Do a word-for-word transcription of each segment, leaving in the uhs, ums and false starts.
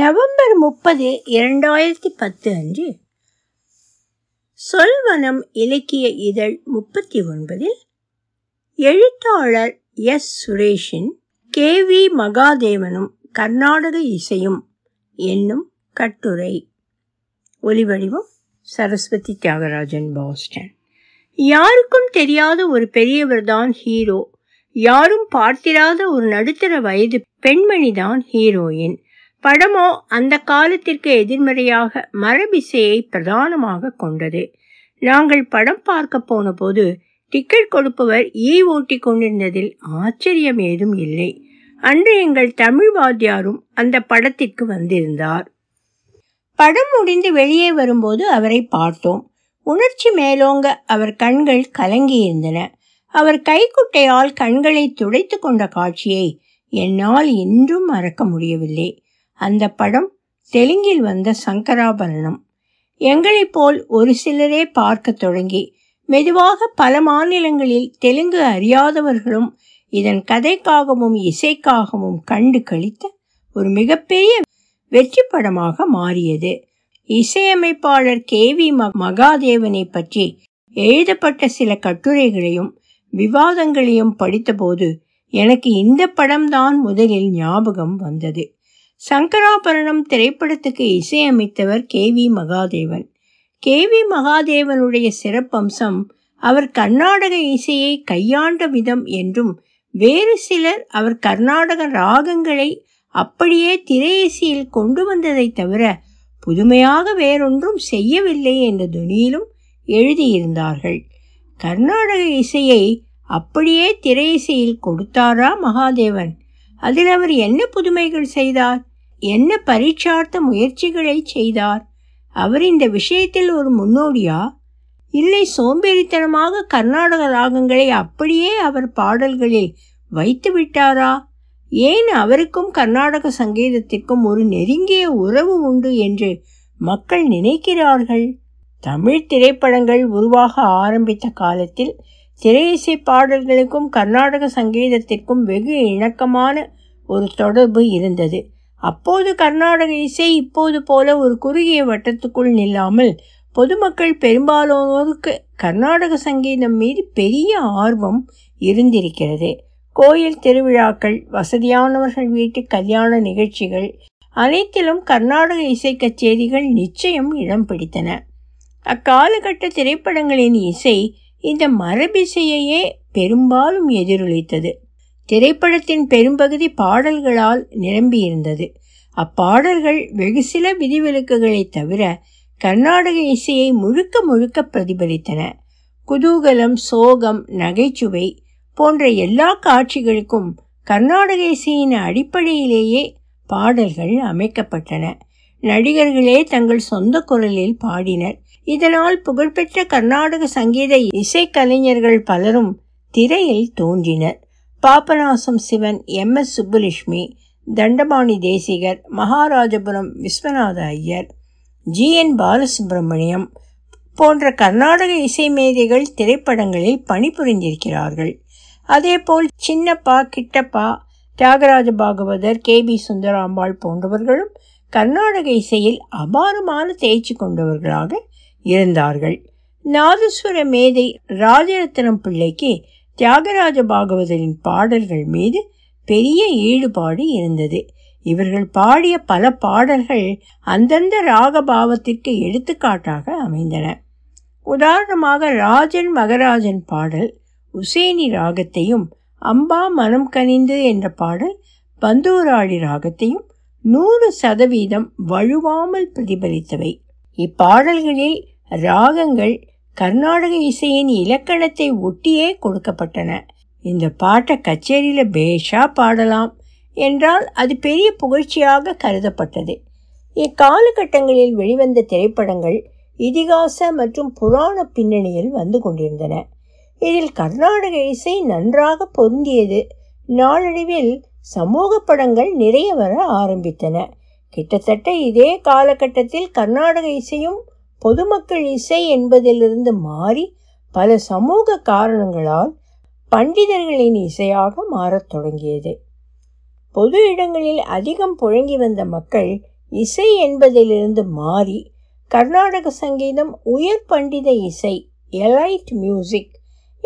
November முப்பது இரண்டாயிரத்தி பத்து அன்று சொல்வனம் இலக்கிய இதழ் முப்பத்தி ஒன்பதில் எழுத்தாளர் எஸ். சுரேஷின் கே.வி. மகாதேவனும் கர்நாடக இசையும் என்னும் கட்டுரை. ஒலிவடிவம் சரஸ்வதி தியாகராஜன், பாஸ்டன். யாருக்கும் தெரியாத ஒரு பெரியவர்தான் ஹீரோ. யாரும் பார்த்திராத ஒரு நடுத்தர வயது பெண்மணிதான் ஹீரோயின். படமோ அந்த காலத்திற்கு எதிர்மறையாக மரபிசையை பிரதானமாக கொண்டது. நாங்கள் படம் பார்க்க போன போது டிக்கெட் கொடுப்பவர் ஈ ஓட்டி கொண்டிருந்ததில் ஆச்சரியம் ஏதும் இல்லை. அன்று எங்கள் தமிழ் வாத்தியாரும் அந்த படத்திற்கு வந்திருந்தார். படம் முடிந்து வெளியே வரும்போது அவரை பார்த்தோம். உணர்ச்சி மேலோங்க அவர் கண்கள் கலங்கியிருந்தன. அவர் கைக்குட்டையால் கண்களை துடைத்து கொண்ட காட்சியை என்னால் இன்றும் மறக்க முடியவில்லை. அந்த படம் தெலுங்கில் வந்த சங்கராபரணம். எங்களைப் போல் ஒரு சிலரே பார்க்க தொடங்கி மெதுவாக பல மாநிலங்களில் தெலுங்கு அறியாதவர்களும் இதன் கதைக்காகவும் இசைக்காகவும் கண்டு கழித்த ஒரு மிகப்பெரிய வெற்றி படமாக மாறியது. இசையமைப்பாளர் கே.வி. மகாதேவனை பற்றி எழுதப்பட்ட சில கட்டுரைகளையும் விவாதங்களையும் படித்தபோது எனக்கு இந்த படம்தான் முதலில் ஞாபகம் வந்தது. சங்கராபரணம் திரைப்படத்துக்கு இசையமைத்தவர் கே.வி. மகாதேவன். கே.வி. மகாதேவனுடைய சிறப்பம்சம் அவர் கர்நாடக இசையை கையாண்ட விதம் என்றும், வேறு சிலர் அவர் கர்நாடக ராகங்களை அப்படியே திரையிசையில் கொண்டு வந்ததை தவிர புதுமையாக வேறொன்றும் செய்யவில்லை என்ற துணியிலும் எழுதியிருந்தார்கள். கர்நாடக இசையை அப்படியே திரையிசையில் கொடுத்தாரா மகாதேவன்? அதில் அவர் என்ன புதுமைகள் செய்தார்? என்ன பரீட்சார்த்த முயற்சிகளை செய்தார்? அவர் இந்த விஷயத்தில் ஒரு முன்னோடியா? இல்லை சோம்பேறித்தனமாக கர்நாடக ராகங்களை அப்படியே அவர் பாடல்களில் வைத்து விட்டாரா? ஏன் அவருக்கும் கர்நாடக சங்கீதத்திற்கும் ஒரு நெருங்கிய உறவு உண்டு என்று மக்கள் நினைக்கிறார்கள்? தமிழ் திரைப்படங்கள் உருவாக ஆரம்பித்த காலத்தில் திரையிசை பாடல்களுக்கும் கர்நாடக சங்கீதத்திற்கும் வெகு இணக்கமான ஒரு தொடர்பு இருந்தது. அப்போது கர்நாடக இசை இப்போது போல ஒரு குறுகிய வட்டத்துக்குள் நில்லாமல் பொதுமக்கள் பெரும்பாலானோருக்கு கர்நாடக சங்கீதம் மீது பெரிய ஆர்வம் இருந்திருக்கிறது. கோயில் திருவிழாக்கள், வசதியானவர்கள் வீட்டு கல்யாண நிகழ்ச்சிகள் அனைத்திலும் கர்நாடக இசை கச்சேரிகள் நிச்சயம் இடம் பிடித்தன. அக்காலகட்ட திரைப்படங்களின் இசை இந்த மரபிசையையே பெரும்பாலும் எதிரொலித்தது. திரைப்படத்தின் பெரும்பகுதி பாடல்களால் நிரம்பியிருந்தது. அப்பாடல்கள் வெகு சில விதிவிலக்குகளை தவிர கர்நாடக இசையை முழுக்க முழுக்க பிரதிபலித்தன. குதூகலம், சோகம், நகைச்சுவை போன்ற எல்லா காட்சிகளுக்கும் கர்நாடக இசையின் அடிப்படையிலேயே பாடல்கள் அமைக்கப்பட்டன. நடிகர்களே தங்கள் சொந்த குரலில் பாடினர். இதனால் புகழ்பெற்ற கர்நாடக சங்கீத இசைக்கலைஞர்கள் பலரும் திரையில் தோன்றினர். Papanasam Sivan, M S Subbulakshmi, Dandapani Desikar, Maharajapuram Viswanatha Iyer, G N Balasubramaniam போன்ற கர்நாடக இசை மேதைகள் திரைப்படங்களில் பணிபுரிந்திருக்கிறார்கள். அதேபோல் சின்னப்பா, கிட்டப்பா, தியாகராஜ பாகவதர், கே பி சுந்தராம்பாள் போன்றவர்களும் கர்நாடக இசையில் அபாரமான தேர்ச்சி கொண்டவர்களாக இருந்தார்கள். நாதஸ்வர மேதை ராஜரத்னம் பிள்ளைக்கு தியாகராஜ பாகவதரின் பாடல்கள் மீது பெரிய ஈடுபாடு இருந்தது. இவர்கள் பாடிய பல பாடல்கள் அந்தந்த ராகபாவத்திற்கு எடுத்துக்காட்டாக அமைந்தன. உதாரணமாக ராஜன் மகராஜன் பாடல் உசேனி ராகத்தையும், அம்பா மனம் கனிந்து என்ற பாடல் பந்தூராளி ராகத்தையும் நூறு சதவீதம் வலுவாமல் பிரதிபலித்தவை. இப்பாடல்களில் ராகங்கள் கர்நாடக இசையின் இலக்கணத்தை ஒட்டியே கொடுக்கப்பட்டன. இந்த பாட்டை கச்சேரியில் பேஷா பாடலாம் என்றால் அது பெரிய புகழ்ச்சியாக கருதப்பட்டது. இக்காலகட்டங்களில் வெளிவந்த திரைப்படங்கள் இதிகாச மற்றும் புராண பின்னணியில் வந்து கொண்டிருந்தன. இதில் கர்நாடக இசை நன்றாக பொருந்தியது. நாளடைவில் சமூக படங்கள் நிறைய வர ஆரம்பித்தன. கிட்டத்தட்ட இதே காலகட்டத்தில் கர்நாடக இசையும் பொதுமக்கள் இசை என்பதிலிருந்து மாறி பல சமூக காரணங்களால் பண்டிதர்களின் இசையாக மாறத் தொடங்கியது. பொது இடங்களில் அதிகம் புழங்கி வந்த மக்கள் இசை என்பதிலிருந்து மாறி கர்நாடக சங்கீதம் உயர் பண்டித இசை எலைட் மியூசிக்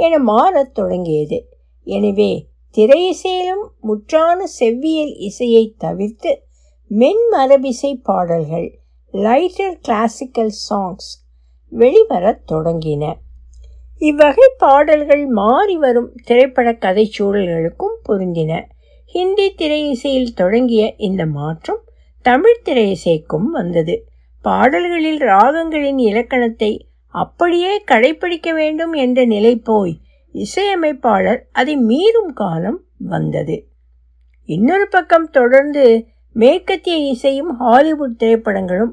என மாறத் தொடங்கியது. எனவே திரையிசையிலும் முற்றான செவ்வியல் இசையை தவிர்த்து மென்மரபிசை பாடல்கள் லைட்டர் கிளாசிக்கல் சாங்ஸ் வெளிவரத் தொடங்கின. இவ்வகை பாடல்கள் மாறி வரும் திரைப்பட கதைச்சூழல்களுக்கும் பொருந்தின. ஹிந்தி திரையிசையில் தொடங்கிய இந்த மாற்றம் தமிழ் திரையிசைக்கும் வந்தது. பாடல்களில் ராகங்களின் இலக்கணத்தை அப்படியே கடைபிடிக்க வேண்டும் என்ற நிலை போய் இசையமைப்பாளர் அதை மீறும் காலம் வந்தது. இன்னொரு பக்கம் தொடர்ந்து மேற்கத்திய இசையும் ஹாலிவுட் திரைப்படங்களும்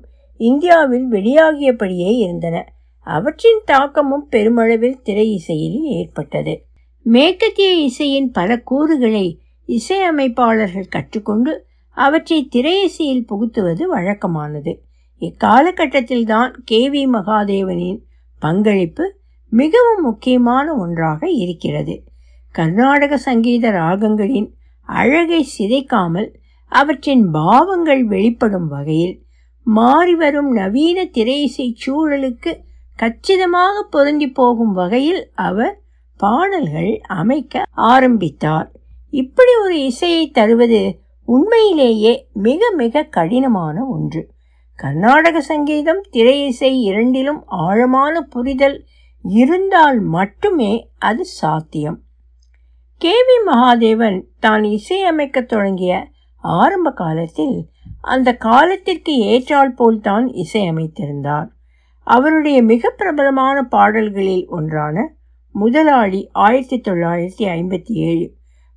இந்தியாவில் வெளியாகியபடியே இருந்தன. அவற்றின் தாக்கமும் பெருமளவில் திரை இசையில் ஏற்பட்டது. மேற்கத்திய இசையின் பல கூறுகளை இசையமைப்பாளர்கள் கற்றுக்கொண்டு அவற்றை திரை இசையில் புகுத்துவது வழக்கமானது. இக்காலகட்டத்தில்தான் கே வி மகாதேவனின் பங்களிப்பு மிகவும் முக்கியமான ஒன்றாக இருக்கிறது. கர்நாடக சங்கீத ராகங்களின் அழகை சிதைக்காமல் அவற்றின் பாவங்கள் வெளிப்படும் வகையில் மாறிவரும் நவீன திரையிசை சூழலுக்கு கச்சிதமாக பொருந்தி போகும் வகையில் அவர் பாடல்கள் அமைக்க ஆரம்பித்தார். இப்படி ஒரு இசையை தருவது உண்மையிலேயே மிக மிக கடினமான ஒன்று. கர்நாடக சங்கீதம் திரை இசை இரண்டிலும் ஆழமான புரிதல் இருந்தால் மட்டுமே அது சாத்தியம். கே வி மகாதேவன் தான் இசையமைக்க தொடங்கிய ஆரம்ப காலத்தில் அந்த காலத்திற்கு ஏற்றால் போல்தான் இசையமைத்திருந்தார். அவருடைய மிக பிரபலமான பாடல்களில் ஒன்றான முதலாளி ஆயிரத்தி தொள்ளாயிரத்தி ஐம்பத்தி ஏழு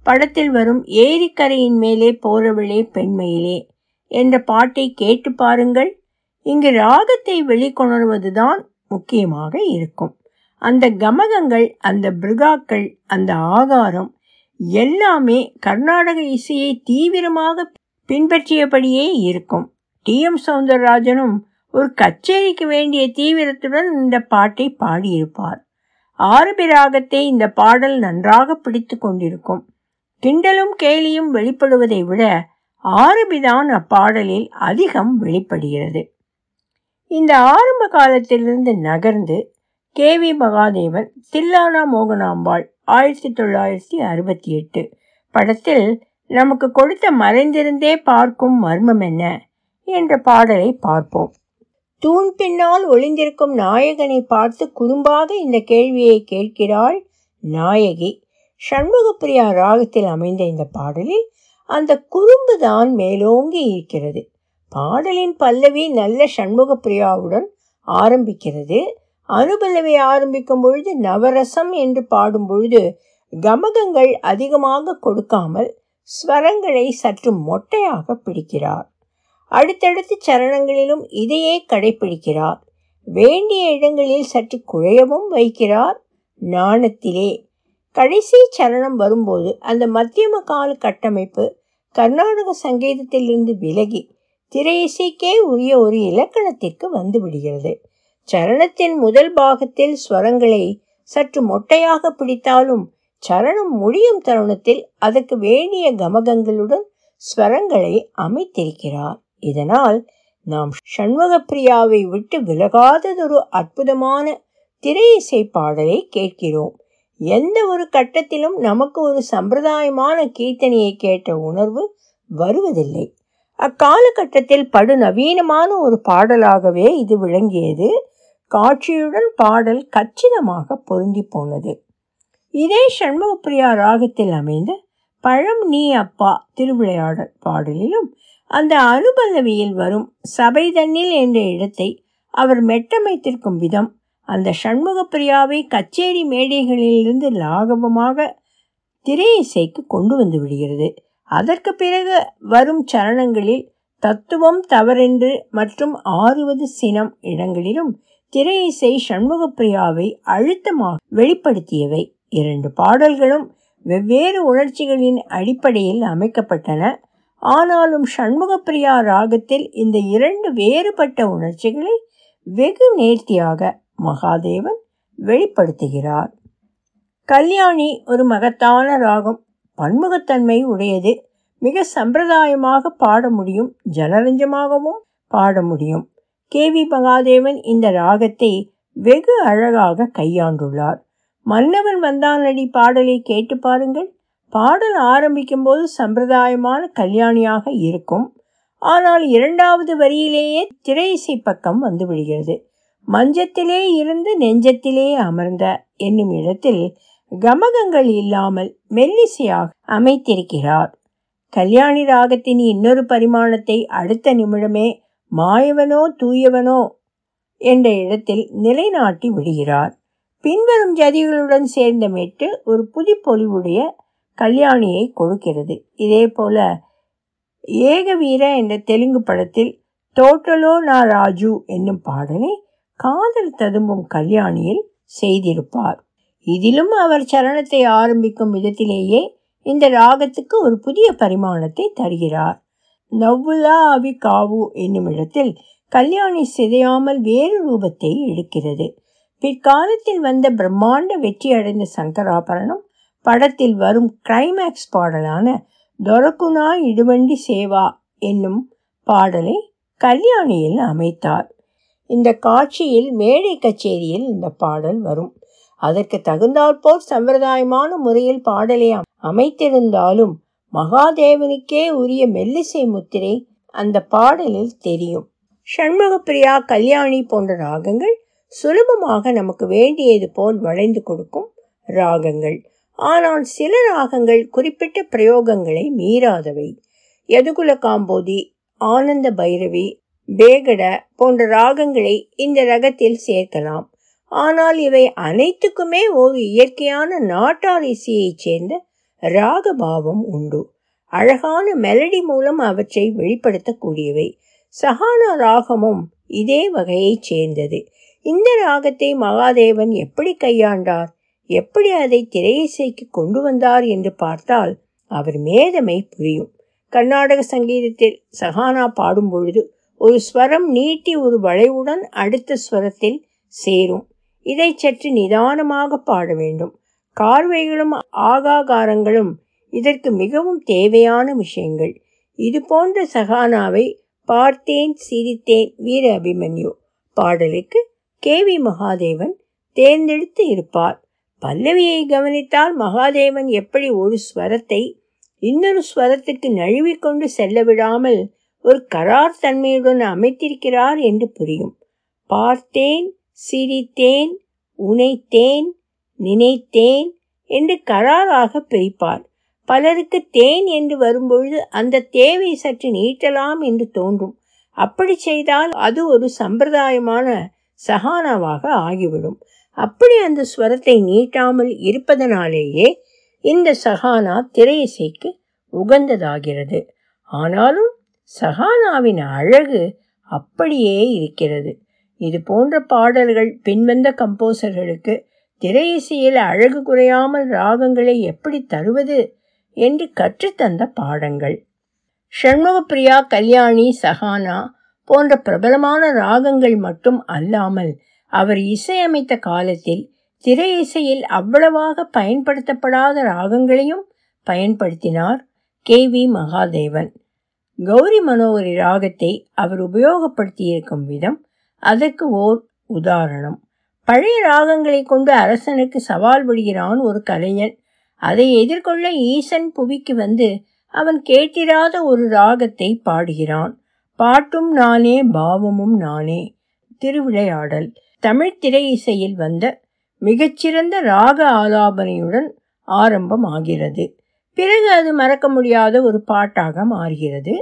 படத்தில் வரும் ஏரிக்கரையின் மேலே போறவளே பெண்மையிலே என்ற பாட்டை கேட்டு பாருங்கள். இங்கு ராகத்தை வெளிக்கொணர்வதுதான் முக்கியமாக இருக்கும். அந்த கமகங்கள், அந்த பிருகாக்கள், அந்த ஆகாரம் எல்லாமே கர்நாடக இசையை தீவிரமாக பின்பற்றியபடியே இருக்கும். டி எம் சௌந்தரராஜனும் ஒரு கச்சேரிக்கு வேண்டிய தீவிரத்துடன் இந்த பாட்டை பாடியிருப்பார். ஆரபி ராகத்தை இந்த பாடல் நன்றாக பிடித்து கொண்டிருக்கும். கிண்டலும் கேலியும் வெளிப்படுவதை விட ஆரபிதான் அப்பாடலில் அதிகம் வெளிப்படுகிறது. இந்த ஆரம்ப காலத்திலிருந்து நகர்ந்து கே வி மகாதேவன் தில்லானா மோகனாம்பாள் ஆயிரத்தி தொள்ளாயிரத்தி அறுபத்தி எட்டு படத்தில் நமக்கு கொடுத்த மறைந்திருந்தே பார்க்கும் மர்மம் என்ன என்ற பாடலை பார்ப்போம். தூண் பின்னால் ஒளிந்திருக்கும் நாயகனை பார்த்து குறும்பாக இந்த கேள்வியை கேட்கிறாள் நாயகி. சண்முகப்பிரியா ராகத்தில் அமைந்த இந்த பாடலில் அந்த குறும்புதான் மேலோங்கி இருக்கிறது. பாடலின் பல்லவி நல்ல சண்முகப்பிரியாவுடன் ஆரம்பிக்கிறது. அனுபல்லவி ஆரம்பிக்கும் பொழுது நவரசம் என்று பாடும் பொழுது கமகங்கள் அதிகமாக கொடுக்காமல் ஸ்வரங்களை சற்று மொட்டையாக பிடிக்கிறார். அடுத்தடுத்து சரணங்களிலும் இதையே கடைபிடிக்கிறார். வேண்டிய இடங்களில் சற்று குழையவும் வைக்கிறார். நாணத்திலே கடைசி சரணம் வரும்போது அந்த மத்தியம கால கட்டமைப்பு கர்நாடக சங்கீதத்திலிருந்து விலகி திரையிசைக்கே உரிய ஒரு இலக்கணத்திற்கு வந்துவிடுகிறது. சரணத்தின் முதல் பாகத்தில் ஸ்வரங்களை சற்று மொட்டையாக பிடித்தாலும் சரணம் முடியும் தருணத்தில் அதற்கு வேண்டிய கமகங்களுடன் ஸ்வரங்களை அமைத்திருக்கிறார். இதனால் நாம் சண்முகப்பிரியாவை விட்டு விலகாததொரு அற்புதமான திரையிசை பாடலை கேட்கிறோம். எந்த ஒரு கட்டத்திலும் நமக்கு ஒரு சம்பிரதாயமான கீர்த்தனையை கேட்ட உணர்வு வருவதில்லை. அக்காலகட்டத்தில் படுநவீனமான ஒரு பாடலாகவே இது விளங்கியது. காட்சியுடன் பாடல் கச்சிதமாக பொருந்தி போனது. இதே சண்முகப்பிரியா ராகத்தில் அமைந்த பழம் நீ அப்பா திருவிளையாடல் பாடலிலும் அந்த அனுபல்லவியில் வரும் சபை தன்னில் என்ற இடத்தை அவர் மெட்டமைத்திருக்கும் விதம் அந்த சண்முகப்பிரியாவை கச்சேரி மேடைகளிலிருந்து லாகவமாக திரை இசைக்கு கொண்டு வந்து விடுகிறது. அதற்கு பிறகு வரும் சரணங்களில் தத்துவம் தவறென்று மற்றும் ஆறுவது சினம் இடங்களிலும் திரை இசை சண்முகப்பிரியாவை அழுத்தமாக வெளிப்படுத்தியவை. இரண்டு பாடல்களும் வெவ்வேறு உணர்ச்சிகளின் அடிப்படையில் அமைக்கப்பட்டன. ஆனாலும் சண்முகப்பிரியா ராகத்தில் இந்த இரண்டு வேறுபட்ட உணர்ச்சிகளை வெகு நேர்த்தியாக மகாதேவன் வெளிப்படுத்துகிறார். கல்யாணி ஒரு மகத்தான ராகம், பன்முகத்தன்மை உடையது. மிக சம்பிரதாயமாக பாட முடியும், ஜனரஞ்சமாகவும் பாட முடியும். கே.வி. மகாதேவன் இந்த ராகத்தை வெகு அழகாக கையாண்டுள்ளார். மன்னவன் வந்தானடி பாடலை கேட்டு பாருங்கள். பாடல் ஆரம்பிக்கும் போது சம்பிரதாயமான கல்யாணியாக இருக்கும். ஆனால் இரண்டாவது வரியிலேயே திரையிசை பக்கம் வந்துவிடுகிறது. மஞ்சத்திலே இருந்து நெஞ்சத்திலே அமர்ந்த என்னும் இடத்தில் கமகங்கள் இல்லாமல் மெல்லிசையாக அமைத்திருக்கிறார். கல்யாணி ராகத்தின் இன்னொரு பரிமாணத்தை அடுத்த நிமிடமே மாயவனோ தூயவனோ என்ற இடத்தில் நிலைநாட்டி விடுகிறார். பின்வரும் ஜதிகளுடன் சேர்ந்த மெட்டு ஒரு புதுப்பொலிவுடைய கல்யாணியை கொடுக்கிறது. இதே போல ஏகவீர என்ற தெலுங்கு படத்தில் தோட்டலோ நா ராஜு என்னும் பாடலை காதல் ததும்பும் கல்யாணியில் செய்திருப்பார். இதிலும் அவர் சரணத்தை ஆரம்பிக்கும் விதத்திலேயே இந்த ராகத்துக்கு ஒரு புதிய பரிமாணத்தை தருகிறார். நவ்வுலா அவி காவு என்னும் இடத்தில் கல்யாணி சிதையாமல் வேறு ரூபத்தை எடுக்கிறது. பிற்காலத்தில் வந்த பிரம்மாண்ட வெற்றி அடைந்த சங்கராபரணம் படத்தில் வரும் கிளைமேக்ஸ் பாடலான தொரக்குனா இடுவண்டி சேவா என்னும் பாடலை கல்யாணியில் அமைத்தார். இந்த காட்சியில் மேடை கச்சேரியில் இந்த பாடல் வரும். அதற்கு தகுந்தாற்போல் சம்பிரதாயமான முறையில் பாடலை அமைத்திருந்தாலும் மகாதேவனுக்கே உரிய மெல்லிசை முத்திரை அந்த பாடலில் தெரியும். ஷண்முகப்பிரியா, கல்யாணி போன்ற ராகங்கள் சுலபமாக நமக்கு வேண்டியது போல் வளைந்து கொடுக்கும் ராகங்கள். ஆனால் சில ராகங்கள் குறிப்பிட்ட பிரயோகங்களை மீறாதவை. யதுகுல காம்போதி, ஆனந்த பைரவி, பேகட போன்ற ராகங்களை இந்த ரகத்தில் சேர்க்கலாம். ஆனால் இவை அனைத்துக்குமே ஒரு இயற்கையான நாட்டார் இசையைச் சேர்ந்த ராகபாவம் உண்டு. அழகான மெலடி மூலம் அவற்றை வெளிப்படுத்தக்கூடியவை. சஹானா ராகமும் இதே வகையைச் சேர்ந்தது. இந்த ராகத்தை மகாதேவன் எப்படி கையாண்டார், எப்படி அதை திரையிசைக்கு கொண்டு வந்தார் என்று பார்த்தால் அவர் மேதமை புரியும். கர்நாடக சங்கீதத்தில் சஹானா பாடும் பொழுது ஒரு ஸ்வரம் நீட்டி ஒரு வளைவுடன் அடுத்த ஸ்வரத்தில் சேரும். இதை சற்று நிதானமாக பாட வேண்டும். கார்வைகளும் ஆகாகாரங்களும் இதற்கு மிகவும் தேவையான விஷயங்கள். இது போன்ற சஹானாவை பார்த்தேன் சிரித்தேன் வீர அபிமன்யு பாடலுக்கு கே.வி. மகாதேவன் தேர்ந்தெடுத்து இருப்பார். பல்லவியை கவனித்தால் மகாதேவன் எப்படி ஒரு ஸ்வரத்தை இன்னொரு ஸ்வரத்துக்கு நழுவிக்கொண்டு செல்ல விடாமல் ஒரு கரார் தன்மையுடன் அமைத்திருக்கிறார் என்று புரியும். பார்த்தேன் சிரித்தேன் உனைத்தேன் நினைத்தேன் என்று கராராக பிரிப்பார். பலருக்கு தேன் என்று வரும்பொழுது அந்த தேவை சற்று நீட்டலாம் என்று தோன்றும். அப்படி செய்தால் அது ஒரு சம்பிரதாயமான சஹானாவாக ஆகிவிடும். அப்படி அந்த ஸ்வரத்தை நீட்டாமல் இருப்பதனாலேயே இந்த சஹானா திரையிசைக்கு உகந்ததாகிறது. ஆனாலும் சஹானாவின் அழகு அப்படியே இருக்கிறது. இது போன்ற பாடல்கள் பின்வந்த கம்போசர்களுக்கு திரையிசையில் அழகு குறையாமல் ராகங்களை எப்படி தருவது என்று கற்றுத்தந்த பாடங்கள். ஷண்முகப்பிரியா, கல்யாணி, சஹானா போன்ற பிரபலமான ராகங்கள் மட்டும் அல்லாமல் அவர் இசையமைத்த காலத்தில் திரையிசையில் அவ்வளவாக பயன்படுத்தப்படாத ராகங்களையும் பயன்படுத்தினார் கே.வி. மகாதேவன். கௌரி மனோகரி ராகத்தை அவர் உபயோகப்படுத்தியிருக்கும் விதம் அதற்கு ஓர் உதாரணம். பழைய ராகங்களை கொண்டு அரசனுக்கு சவால் விடுகிறான் ஒரு கலைஞன். அதை எதிர்கொள்ள ஈசன் புவிக்கு வந்து அவன் கேட்டிராத ஒரு ராகத்தை பாடுகிறான். பாட்டும் நானே பாவமும் நானே திருவிளையாடல் தமிழ் திரை இசையில் வந்த மிகச்சிறந்த ராக ஆலாபனையுடன் ஆரம்பமாகிறது. பிறகு அது மறக்க முடியாத ஒரு பாட்டாக மாறுகிறது.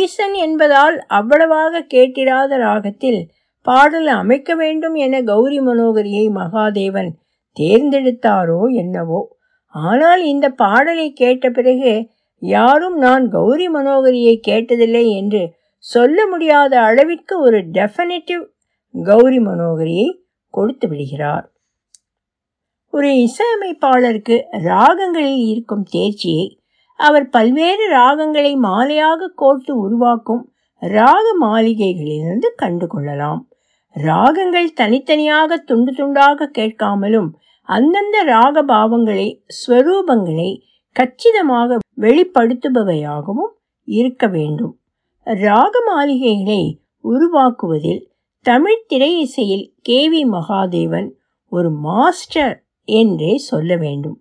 ஈசன் என்பதால் அவ்வளவாக கேட்டிராத ராகத்தில் பாடல் அமைக்க வேண்டும் என கௌரி மனோகரியை மகாதேவன் தேர்ந்தெடுத்தாரோ என்னவோ. ஆனால் இந்த பாடலை கேட்ட பிறகு யாரும் நான் கௌரி மனோகரியை கேட்டதில்லை என்று சொல்ல முடியாத அளவிற்கு ஒரு டெஃபினிட்டிவ் கௌரி மனோகரியை கொடுத்து விடுகிறார். ஒரு இசையமைப்பாளருக்கு ராகங்களில் இருக்கும் தேர்ச்சியை அவர் பல்வேறு ராகங்களை மாலையாக கோர்த்து உருவாக்கும் ராக மாளிகைகளிலிருந்து கண்டு கொள்ளலாம். ராகங்கள் தனித்தனியாக துண்டு துண்டாக கேட்காமலும் அந்தந்த ராக பாவங்களை ஸ்வரூபங்களை கச்சிதமாக வெளிப்படுத்துபவையாகவும் இருக்க வேண்டும். ராக மாளிகைகளை உருவாக்குவதில் தமிழ் திரை இசையில் கே.வி. மகாதேவன் ஒரு மாஸ்டர் என்றே சொல்ல வேண்டும்.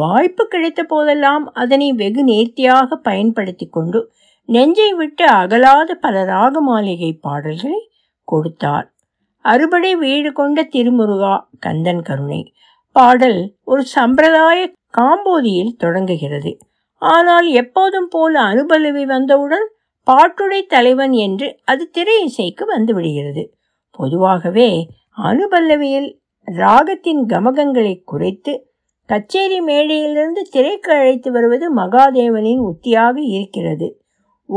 வாய்ப்பு கிடைத்த போதெல்லாம் அதனை வெகு நேர்த்தியாக பயன்படுத்தி கொண்டு நெஞ்சை விட்டு அகலாத பல ராக மாளிகை பாடல்களை கொடுத்தார். அறுபடை வீடு கொண்ட திருமுருகா கந்தன் கருணை பாடல் ஒரு சம்பிரதாய காம்போதியில் தொடங்குகிறது. ஆனால் எப்போதும் போல அனுபலவி வந்தவுடன் பாட்டுடை தலைவன் என்று அது திரை இசைக்கு வந்துவிடுகிறது. பொதுவாகவே அனுபல்லவியில் ராகத்தின் கமகங்களை குறைத்து கச்சேரி மேடையிலிருந்து திரைக்கு அழைத்து வருவது மகாதேவனின் உத்தியாக இருக்கிறது.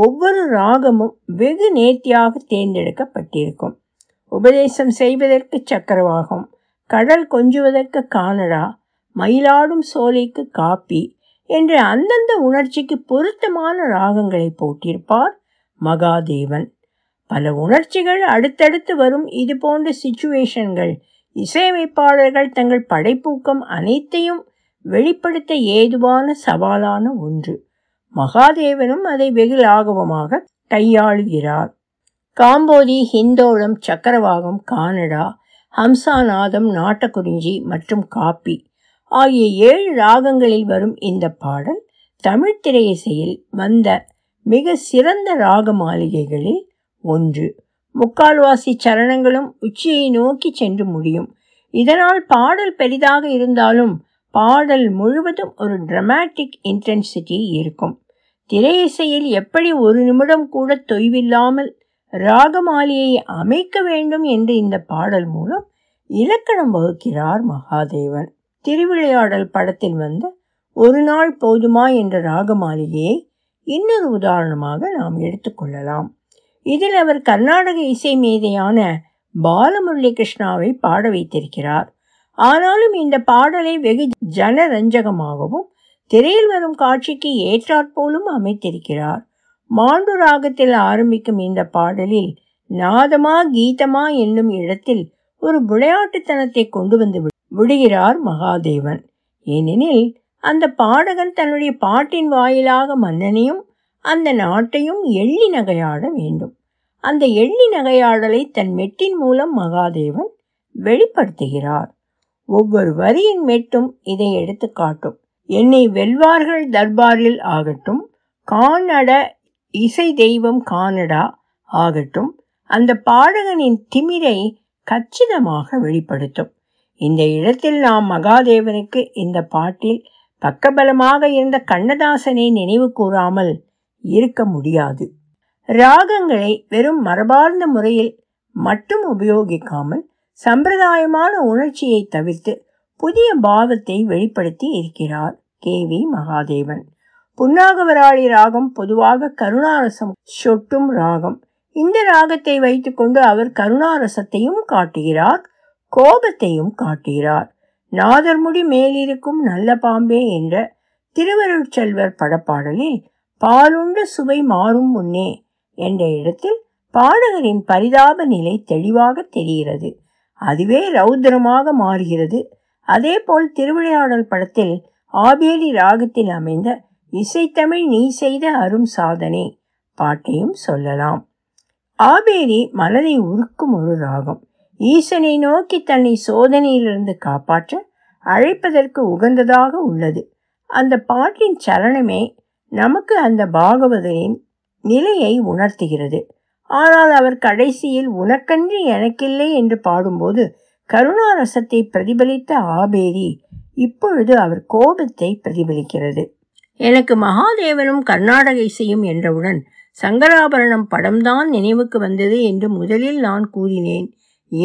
ஒவ்வொரு ராகமும் வெகு நேர்த்தியாக தேர்ந்தெடுக்கப்பட்டிருக்கும். உபதேசம் செய்வதற்கு சக்கரவாகம், கடல் கொஞ்சுவதற்கு கானடா, மயிலாடும் சோலைக்கு காப்பி என்று அந்தந்த உணர்ச்சிக்கு பொருத்தமான ராகங்களை போட்டிருப்பார் மகாதேவன். பல உணர்ச்சிகள் அடுத்தடுத்து வரும் இதுபோன்ற சிச்சுவேஷன்கள் இசையமைப்பாளர்கள் தங்கள் படைப்பூக்கம் அனைத்தையும் வெளிப்படுத்த ஏதுவான சவாலான ஒன்று. மகாதேவனும் அதை வெகு லாகவமாக கையாளுகிறார். காம்போதி, ஹிந்தோளம், சக்கரவாகம், கானடா, ஹம்சாநாதம், நாட்டக்குறிஞ்சி மற்றும் காப்பி ஆகிய ஏழு ராகங்களில் வரும் இந்த பாடல் தமிழ் திரை இசையில் வந்த மிக சிறந்த ராக மாளிகைகளில் ஒன்று. முக்கால்வாசி சரணங்களும் உச்சியை நோக்கி சென்று முடியும். இதனால் பாடல் பெரிதாக இருந்தாலும் பாடல் முழுவதும் ஒரு டிராமாட்டிக் இன்டென்சிட்டி இருக்கும். திரை இசையில் எப்படி ஒரு நிமிடம் கூட தொய்வில்லாமல் ராக மாளிகையை அமைக்க வேண்டும் என்று இந்த பாடல் மூலம் இலக்கணம் வகுக்கிறார் மகாதேவன். திருவிளையாடல் படத்தில் வந்த ஒரு நாள் போதுமா என்ற ராக மாளிகையை இன்னொரு உதாரணமாக நாம் எடுத்துக்கொள்ளலாம். இதில் அவர் கர்நாடக இசை மேதையான பாலமுரளி கிருஷ்ணாவை பாட வைத்திருக்கிறார். ஆனாலும் இந்த பாடலை வெகு ஜனரஞ்சகமாகவும் திரையில் வரும் காட்சிக்கு ஏற்றாற்போலும் அமைத்திருக்கிறார். மாண்டு ராகத்தில் ஆரம்பிக்கும் இந்த பாடலில் நாதமா கீதமா என்னும் இடத்தில் ஒரு விளையாட்டுத்தனத்தை கொண்டு வந்து விடுகிறார் மகாதேவன். ஏனெனில் அந்த பாடகன் தன்னுடைய பாட்டின் வாயிலாக மன்னனையும் அந்த நாட்டையும் எள்ளி நகையாட வேண்டும். அந்த எள்ளி நகையாடலை தன் மெட்டின் மூலம் மகாதேவன் வெளிப்படுத்துகிறார். ஒவ்வொரு வரியின் மெட்டும் இதை எடுத்து காட்டும். என்னை வெல்வார்கள் தர்பாரில் ஆகட்டும், கானட இசை தெய்வம் கானடா ஆகட்டும், அந்த பாடகனின் திமிரை கச்சிதமாக வெளிப்படுத்தும். இந்த இடத்தில் நாம் மகாதேவனுக்கு இந்த பாட்டில் பக்கபலமாக இருந்த கண்ணதாசனை நினைவு கூறாமல் இருக்க முடியாது. ராகங்களை வெறும் மரபார்ந்த முறையில் மட்டும் உபயோகிக்காமல் சம்பிரதாயமான உணர்ச்சியை தவிர்த்து புதிய பாவத்தை வெளிப்படுத்தி இருக்கிறார் கே.வி. மகாதேவன். புன்னாகவராளி ராகம் பொதுவாக கருணாரசம் சொட்டும் ராகம். இந்த ராகத்தை வைத்துக்கொண்டு அவர் கருணாரசத்தையும் காட்டுகிறார், கோபத்தையும் காட்டுகிறார். நாதர்முடி மேலிருக்கும் நல்ல பாம்பே என்ற திருவருட்செல்வர் படப்பாடலில் பாலுண்ட சுவை மாறும் முன்னே என்ற இடத்தில் பாடகரின் பரிதாப நிலை தெளிவாக தெரிகிறது. அதுவே ரௌத்ரமாக மாறுகிறது. அதே போல் திருவிளையாடல் படத்தில் ஆபேலி ராகத்தில் அமைந்த இசைத்தமிழ் நீ செய்த அரும் சாதனை பாட்டையும் சொல்லலாம். ஆபேலி மனதை உருக்கும் ஒரு ராகம். ஈசனை நோக்கி தன்னை சோதனையிலிருந்து காப்பாற்ற அழைப்பதற்கு உகந்ததாக உள்ளது. அந்த பாட்டின் சரணமே நமக்கு அந்த பாகவதரின் நிலையை உணர்த்துகிறது. ஆனால் அவர் கடைசியில் உனக்கன்று எனக்கில்லை என்று பாடும்போது கருணாரசத்தை பிரதிபலித்த ஆபேரி இப்பொழுது அவர் கோபத்தை பிரதிபலிக்கிறது. எனக்கு மகாதேவனும் கர்நாடக இசையும் என்றவுடன் சங்கராபரணம் படம்தான் நினைவுக்கு வந்தது என்று முதலில் நான் கூறினேன்.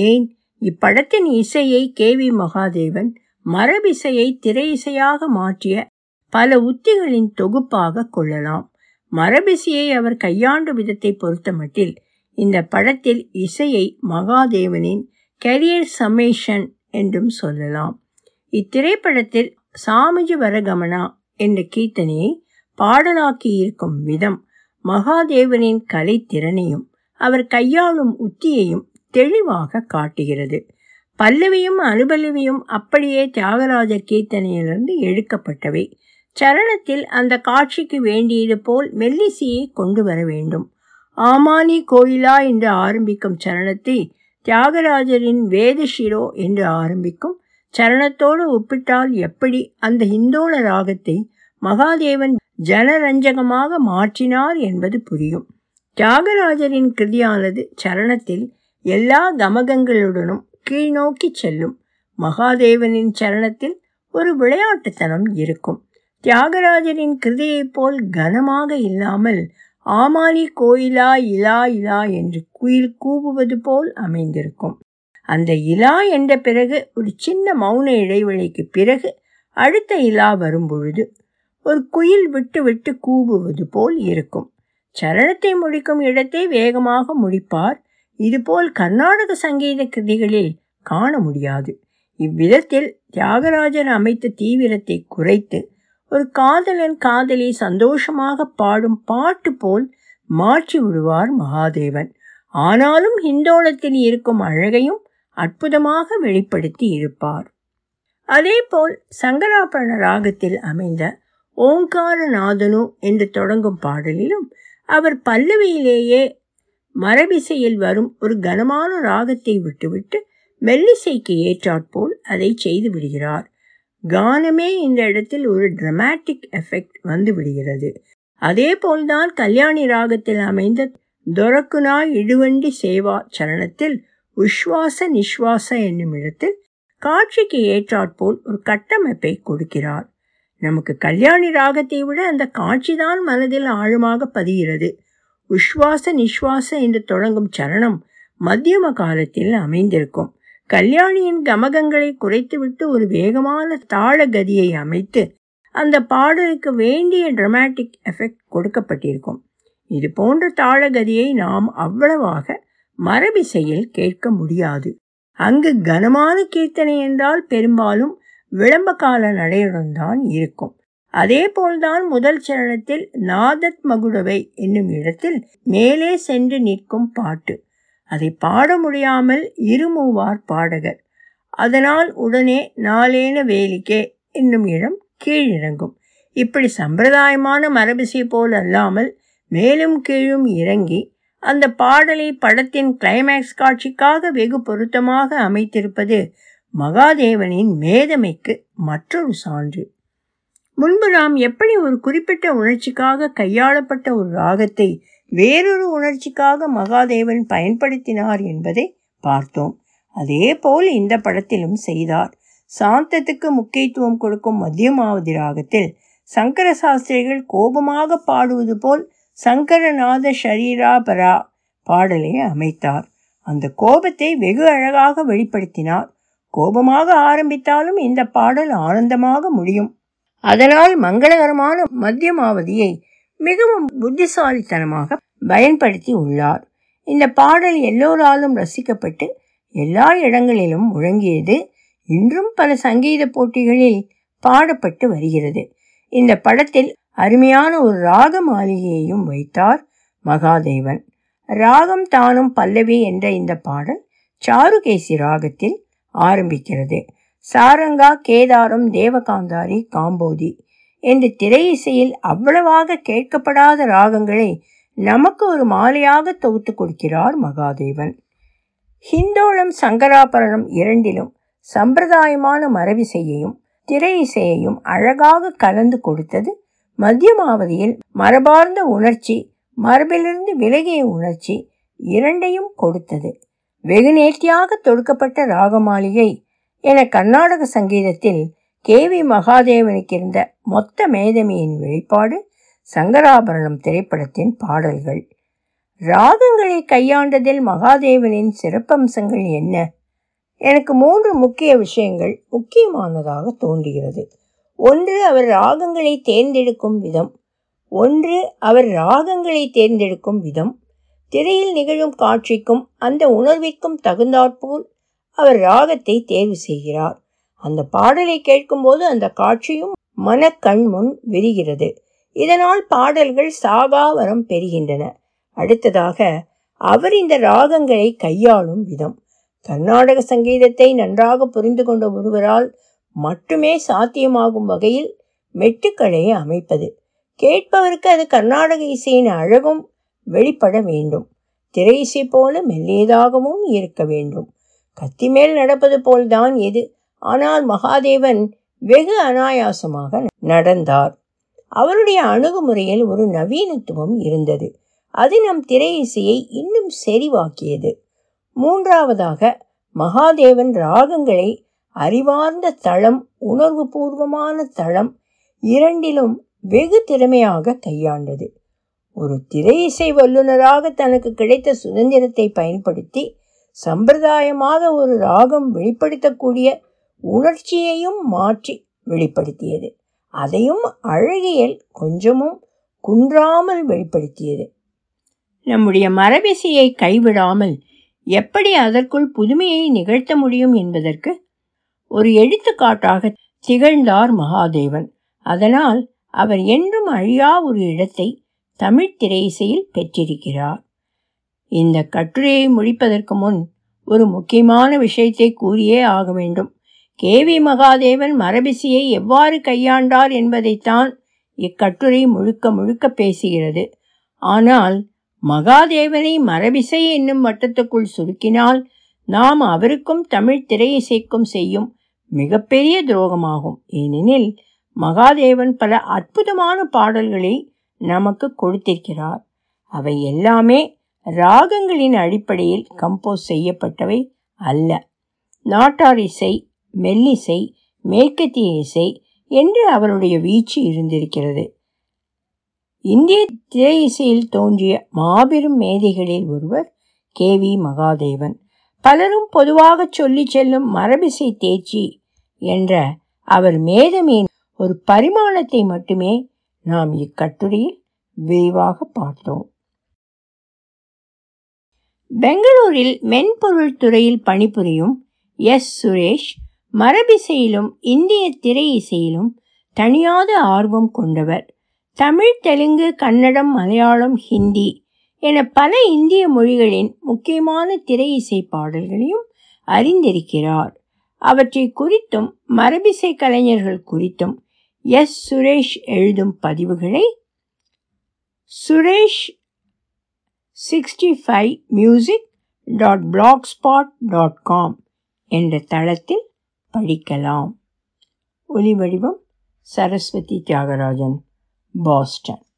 ஏன் இப்படத்தின் இசையை கே.வி. மகாதேவன் மரபிசையை திரை இசையாக மாற்றிய பல உத்திகளின் தொகுப்பாக கொள்ளலாம். மரபிசையை அவர் கையாண்டு விதத்தை பொறுத்த மட்டில் இந்த படத்தில் இசையை மகாதேவனின் கெரியர் சமேஷன் என்றும் சொல்லலாம். இத்திரைப்படத்தில் சாமிஜி வரகமனா என்ற கீர்த்தனையை பாடலாக்கியிருக்கும் விதம் மகாதேவனின் கலைத்திறனையும் அவர் கையாளும் உத்தியையும் தெளிவாக காட்டுகிறது. பல்லவியும் அனுபல்லவியும் அப்படியே தியாகராஜர் கீர்த்தனையிலிருந்து எடுக்கப்பட்டவை. சரணத்தில் அந்த காட்சிக்கு வேண்டியது போல் மெல்லிசையை கொண்டு வர வேண்டும். ஆமானி கோயிலா என்று ஆரம்பிக்கும் சரணத்தை தியாகராஜரின் வேதஷிரோ என்று ஆரம்பிக்கும் சரணத்தோடு ஒப்பிட்டால் எப்படி அந்த இந்தோள ராகத்தை மகாதேவன் ஜனரஞ்சகமாக மாற்றினார் என்பது புரியும். தியாகராஜரின் கிருதியானது சரணத்தில் எல்லா கமகங்களுடனும் கீழ்நோக்கி செல்லும். மகாதேவனின் சரணத்தில் ஒரு விளையாட்டுத்தனம் இருக்கும். தியாகராஜரின் கிருதியைப் போல் கனமாக இல்லாமல் ஆமானி கோயிலா இலா இலா என்று குயில் கூவுவது போல் அமைந்திருக்கும். அந்த இலா என்ற பிறகு ஒரு சின்ன மௌன இடைவெளிக்கு பிறகு அடுத்த இலா வரும்பொழுது ஒரு குயில் விட்டு விட்டு கூவுவது போல் இருக்கும். சரணத்தை முடிக்கும் இடத்தை வேகமாக முடிப்பார். இதுபோல் கர்நாடக சங்கீத கிருதிகளில் காண முடியாது. இவ்விதத்தில் தியாகராஜன் அமைத்த தீவிரத்தை குறைத்து ஒரு காதலன் காதலி சந்தோஷமாக பாடும் பாட்டு போல் மாற்றி விடுவார் மகாதேவன். ஆனாலும் இந்தோளத்தில் இருக்கும் அழகையும் அற்புதமாக வெளிப்படுத்தி இருப்பார். அதேபோல் சங்கராபரண ராகத்தில் அமைந்த ஓங்காரநாதனு என்று தொடங்கும் பாடலிலும் அவர் பல்லவியிலேயே மரபிசையில் வரும் ஒரு கனமான ராகத்தை விட்டுவிட்டு மெல்லிசைக்கு ஏற்றாற்போல் அதை செய்து விடுகிறார். கானமே இந்த இடத்தில் ஒரு டிராமாட்டிக் எஃபெக்ட் வந்து விடுகிறது. அதே போல்தான் கல்யாணி ராகத்தில் அமைந்த தொரக்குனா இடுவண்டி சேவா சரணத்தில் உஷ்வாச நிஸ்வாச என்னும் இடத்தில் காட்சிக்கு ஏற்றாற்போல் ஒரு கட்டமைப்பை கொடுக்கிறார். நமக்கு கல்யாணி ராகத்தை விட அந்த காட்சிதான் மனதில் ஆழமாக பதிகிறது. உஷ்வாச நிஸ்வாச என்று தொடங்கும் சரணம் மத்தியம காலத்தில் அமைந்திருக்கும். கல்யாணியின் கமகங்களை குறைத்துவிட்டு ஒரு வேகமான தாள கதியை அமைத்து அந்த பாடலுக்கு வேண்டிய டிராமாட்டிக் எஃபெக்ட் கொடுக்கப்பட்டிருக்கும். இது போன்ற தாள கதியை நாம் அவ்வளவாக மரபிசையில் கேட்க முடியாது. அங்கு கனமான கீர்த்தனை என்றால் பெரும்பாலும் விளம்ப கால நடையுடன் தான் இருக்கும். அதே போல்தான் முதல் சரணத்தில் நாதத் மகுடவை என்னும் இடத்தில் மேலே சென்று நிற்கும் பாட்டு. அதை பாட முடியாமல் இருமூவார் பாடகர். அதனால் உடனே நாலேன வேலிக்கே என்னும் இடம் கீழிறங்கும். இப்படி சம்பிரதாயமான மரபிசை போல் அல்லாமல் மேலும் கீழும் இறங்கி அந்த பாடலை படத்தின் கிளைமேக்ஸ் காட்சிக்காக வெகு பொருத்தமாக அமைத்திருப்பது மகாதேவனின் மேதமைக்கு மற்றொரு சான்று. முன்பு நாம் எப்படி ஒரு குறிப்பிட்ட உணர்ச்சிக்காக கையாளப்பட்ட ஒரு ராகத்தை வேறொரு உணர்ச்சிக்காக மகாதேவன் பயன்படுத்தினார் என்பதை பார்த்தோம். அதே போல் இந்த படத்திலும் செய்தார். சாந்தத்துக்கு முக்கியத்துவம் கொடுக்கும் மத்தியமாவதி ராகத்தில் சங்கர சாஸ்திரிகள் கோபமாக பாடுவது போல் சங்கரநாத ஷரீரா பரா பாடலை அமைத்தார். அந்த கோபத்தை வெகு அழகாக வெளிப்படுத்தினார். கோபமாக ஆரம்பித்தாலும் இந்த பாடல் ஆனந்தமாக முடியும். அதனால் மங்களகரமான மத்தியமாவதியை மிகவும் புத்திசாலித்தனமாக பயன்படுத்தி உள்ளார். இந்த பாடல் எல்லோராலும் ரசிக்கப்பட்டு எல்லா இடங்களிலும் முழங்கியது. இன்றும் பல சங்கீத போட்டிகளில் பாடப்பட்டு வருகிறது. இந்த படத்தில் அருமையான ஒரு ராக மாளிகையையும் வைத்தார் மகாதேவன். ராகம் தானும் பல்லவி என்ற இந்த பாடல் சாருகேசி ராகத்தில் ஆரம்பிக்கிறது. சாரங்கா கேதாரம் தேவகாந்தாரி காம்போதி என்று திரை இசையில் அவ்வளவாக கேட்கப்படாத ராகங்களை நமக்கு ஒரு மாலையாக தொகுத்து கொடுக்கிறார் மகாதேவன். ஹிந்தோளம் சங்கராபரணம் இரண்டிலும் சம்பிரதாயமான மரபிசையையும் திரை இசையையும் அழகாக கலந்து கொடுத்தது மத்தியமாவதியில் மரபார்ந்த உணர்ச்சி மரபிலிருந்து விலகிய உணர்ச்சி இரண்டையும் கொடுத்தது. வெகு நேர்த்தியாக தொடுக்கப்பட்ட ராகமாளிகை என கர்நாடக சங்கீதத்தில் கே.வி. மகாதேவனுக்கு இருந்த மொத்த மேதமையின் வெளிப்பாடு சங்கராபரணம் திரைப்படத்தின் பாடல்கள். ராகங்களை கையாண்டதில் மகாதேவனின் சிறப்பம்சங்கள் என்ன? எனக்கு மூன்று முக்கிய விஷயங்கள் முக்கியமானதாக தோன்றுகிறது. ஒன்று, அவர் ராகங்களை தேர்ந்தெடுக்கும் விதம். ஒன்று அவர் ராகங்களை தேர்ந்தெடுக்கும் விதம் திரையில் நிகழும் காட்சிக்கும் அந்த உணர்விற்கும் தகுந்தாற்போல் அவர் ராகத்தை தேர்வு செய்கிறார். அந்த பாடலை கேட்கும்போது அந்த காட்சியும் மனக்கண் முன் விரிகிறது. இதனால் பாடல்கள் சாகாவரம் பெறுகின்றன. அடுத்ததாக அவர் இந்த ராகங்களை கையாளும் விதம். கர்நாடக சங்கீதத்தை நன்றாக புரிந்து கொண்ட ஒருவரால் மட்டுமே சாத்தியமாகும் வகையில் மெட்டுக்களை அமைப்பது. கேட்பவருக்கு அது கர்நாடக இசையின் அழகும் வெளிப்பட வேண்டும். திரைசை போல மெல்லியதாகவும் இருக்க வேண்டும். கத்தி மேல் நடப்பது போல்தான் இது. ஆனால் மகாதேவன் வெகு அனாயாசமாக நடந்தார். அவருடைய அணுகுமுறையில் ஒரு நவீனத்துவம் இருந்தது. அது நம் திரையிசையை இன்னும் செறிவாக்கியது. மூன்றாவதாக, மகாதேவன் ராகங்களை அறிவார்ந்த தளம், உணர்வு பூர்வமான தளம் இரண்டிலும் வெகு திறமையாக கையாண்டது. ஒரு திரையிசை வல்லுநராக தனக்கு கிடைத்த சுதந்திரத்தை பயன்படுத்தி சம்பிரதாயமாக ஒரு ராகம் வெளிப்படுத்தக்கூடிய உணர்ச்சியையும் மாற்றி வெளிப்படுத்தியது. அதையும் அழகியல் கொஞ்சமும் குன்றாமல் வெளிப்படுத்தியது. நம்முடைய மரபிசையை கைவிடாமல் எப்படி அதற்குள் புதுமையை நிகழ்த்த முடியும் என்பதற்கு ஒரு எடுத்துக்காட்டாக திகழ்ந்தார் மகாதேவன். அதனால் அவர் என்றும் அழியா ஒரு இடத்தை தமிழ் திரையிசையில் பெற்றிருக்கிறார். இந்த கட்டுரையை முடிப்பதற்கு முன் ஒரு முக்கியமான விஷயத்தை கூறியே ஆக வேண்டும். கே.வி. மகாதேவன் மரபிசையை எவ்வாறு கையாண்டார் என்பதைத்தான் இக்கட்டுரை முழுக்க முழுக்க பேசுகிறது. ஆனால் மகாதேவனை மரபிசை என்னும் வட்டத்துக்குள் சுருக்கினால் நாம் அவருக்கும் தமிழ் திரையிசைக்கும் செய்யும் மிகப்பெரிய துரோகமாகும். ஏனெனில் மகாதேவன் பல அற்புதமான பாடல்களை நமக்கு கொடுத்திருக்கிறார். அவை எல்லாமே ராகங்களின் அடிப்படையில் கம்போஸ் செய்யப்பட்டவை அல்ல. நாட்டார் இசை, மெல்லிசை, மேற்கத்திய இசை என்று அவருடைய வீச்சு இருந்திருக்கிறது. இந்திய திரையிசையில் தோன்றிய மாபெரும் மேதைகளில் ஒருவர் கே.வி. மகாதேவன். பலரும் பொதுவாக சொல்லி செல்லும் மரபிசை தேர்ச்சி என்ற அவர் மேதமையின் ஒரு பரிமாணத்தை மட்டுமே நாம் இக்கட்டுரையில் விரிவாக பார்த்தோம். பெங்களூரில் மென்பொருள் துறையில் பணிபுரியும் எஸ். சுரேஷ் மரபிசையிலும் இந்திய திரையிசையிலும் தனியாத ஆர்வம் கொண்டவர். தமிழ், தெலுங்கு, கன்னடம், மலையாளம், ஹிந்தி என பல இந்திய மொழிகளின் முக்கியமான திரையிசை பாடல்களையும் அறிந்திருக்கிறார். அவற்றை குறித்தும் மரபிசை கலைஞர்கள் குறித்தும் எஸ். சுரேஷ் எழுதும் பதிவுகளை Suresh sixty five music dot black spot dot com என்ற தளத்தில் படிக்கலாம். ஒலி வடிவம் சரஸ்வதி தியாகராஜன், பாஸ்டன்.